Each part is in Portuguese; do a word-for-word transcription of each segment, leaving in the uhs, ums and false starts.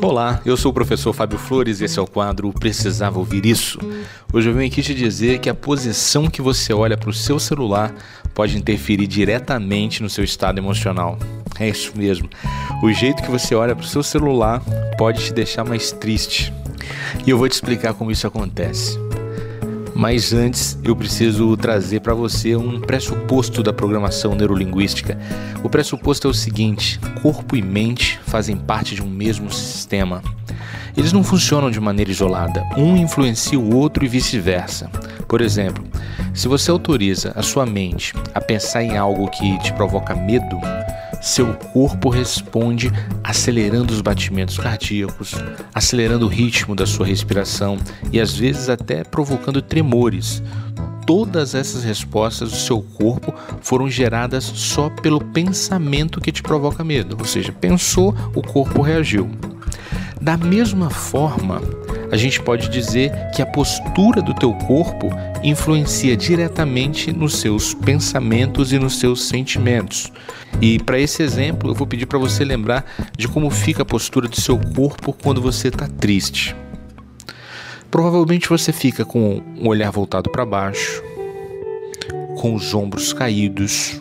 Olá, eu sou o professor Fábio Flores e esse é o quadro Precisava Ouvir Isso. Hoje eu venho aqui te dizer que a posição que você olha para o seu celular pode interferir diretamente no seu estado emocional. É isso mesmo. O jeito que você olha para o seu celular pode te deixar mais triste. E eu vou te explicar como isso acontece. Mas antes, eu preciso trazer para você um pressuposto da programação neurolinguística. O pressuposto é o seguinte: corpo e mente fazem parte de um mesmo sistema. Eles não funcionam de maneira isolada, um influencia o outro e vice-versa. Por exemplo, se você autoriza a sua mente a pensar em algo que te provoca medo, seu corpo responde acelerando os batimentos cardíacos, acelerando o ritmo da sua respiração e às vezes até provocando tremores. Todas essas respostas do seu corpo foram geradas só pelo pensamento que te provoca medo, ou seja, pensou, o corpo reagiu. Da mesma forma, a gente pode dizer que a postura do teu corpo influencia diretamente nos seus pensamentos e nos seus sentimentos. E para esse exemplo, eu vou pedir para você lembrar de como fica a postura do seu corpo quando você está triste. Provavelmente você fica com o olhar voltado para baixo, com os ombros caídos,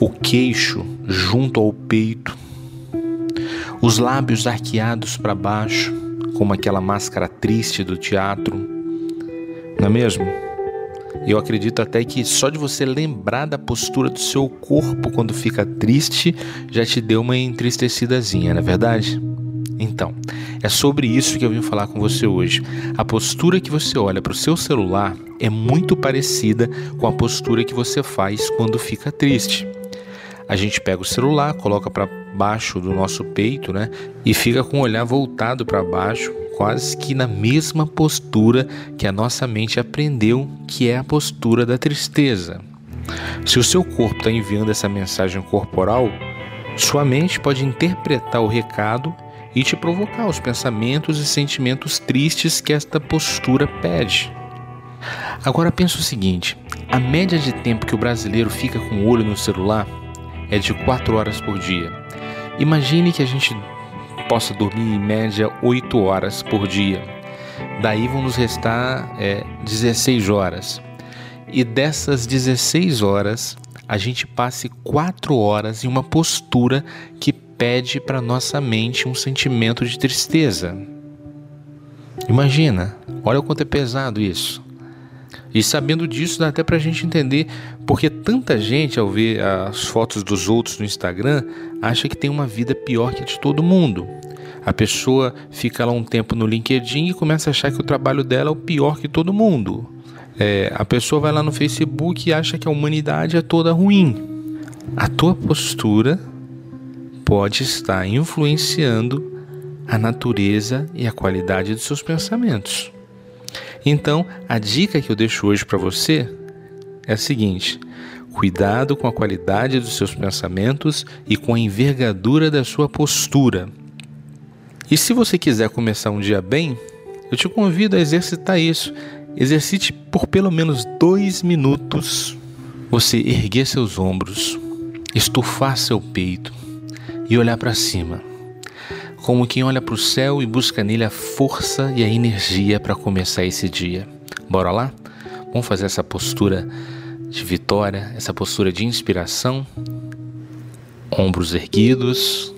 o queixo junto ao peito, os lábios arqueados para baixo, como aquela máscara triste do teatro, não é mesmo? Eu acredito até que só de você lembrar da postura do seu corpo quando fica triste, já te deu uma entristecidazinha, não é verdade? Então, é sobre isso que eu vim falar com você hoje. A postura que você olha para o seu celular é muito parecida com a postura que você faz quando fica triste. A gente pega o celular, coloca para baixo do nosso peito, né? E fica com o olhar voltado para baixo, quase que na mesma postura que a nossa mente aprendeu, que é a postura da tristeza. Se o seu corpo está enviando essa mensagem corporal, sua mente pode interpretar o recado e te provocar os pensamentos e sentimentos tristes que esta postura pede. Agora pensa o seguinte: a média de tempo que o brasileiro fica com o olho no celular é de quatro horas por dia. Imagine que a gente possa dormir em média oito horas por dia. Daí vão nos restar é, dezesseis horas. E dessas dezesseis horas, a gente passe quatro horas em uma postura que pede para nossa mente um sentimento de tristeza. Imagina, olha o quanto é pesado isso. E sabendo disso, dá até para a gente entender porque tanta gente, ao ver as fotos dos outros no Instagram, acha que tem uma vida pior que a de todo mundo. A pessoa fica lá um tempo no LinkedIn e começa a achar que o trabalho dela é o pior que todo mundo. É, a pessoa vai lá no Facebook e acha que a humanidade é toda ruim. A tua postura pode estar influenciando a natureza e a qualidade dos seus pensamentos. Então, a dica que eu deixo hoje para você é a seguinte: cuidado com a qualidade dos seus pensamentos e com a envergadura da sua postura. E se você quiser começar um dia bem, eu te convido a exercitar isso. Exercite por pelo menos dois minutos. Você erguer seus ombros, estufar seu peito e olhar para cima, como quem olha para o céu e busca nele a força e a energia para começar esse dia. Bora lá? Vamos fazer essa postura de vitória, essa postura de inspiração. Ombros erguidos,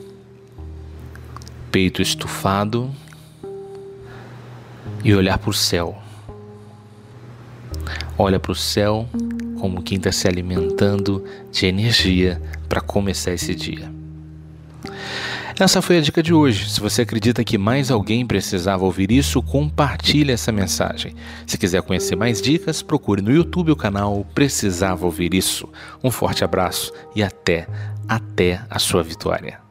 peito estufado e olhar para o céu. Olha para o céu como quem está se alimentando de energia para começar esse dia. Essa foi a dica de hoje. Se você acredita que mais alguém precisava ouvir isso, compartilhe essa mensagem. Se quiser conhecer mais dicas, procure no YouTube o canal Precisava Ouvir Isso. Um forte abraço e até, até a sua vitória.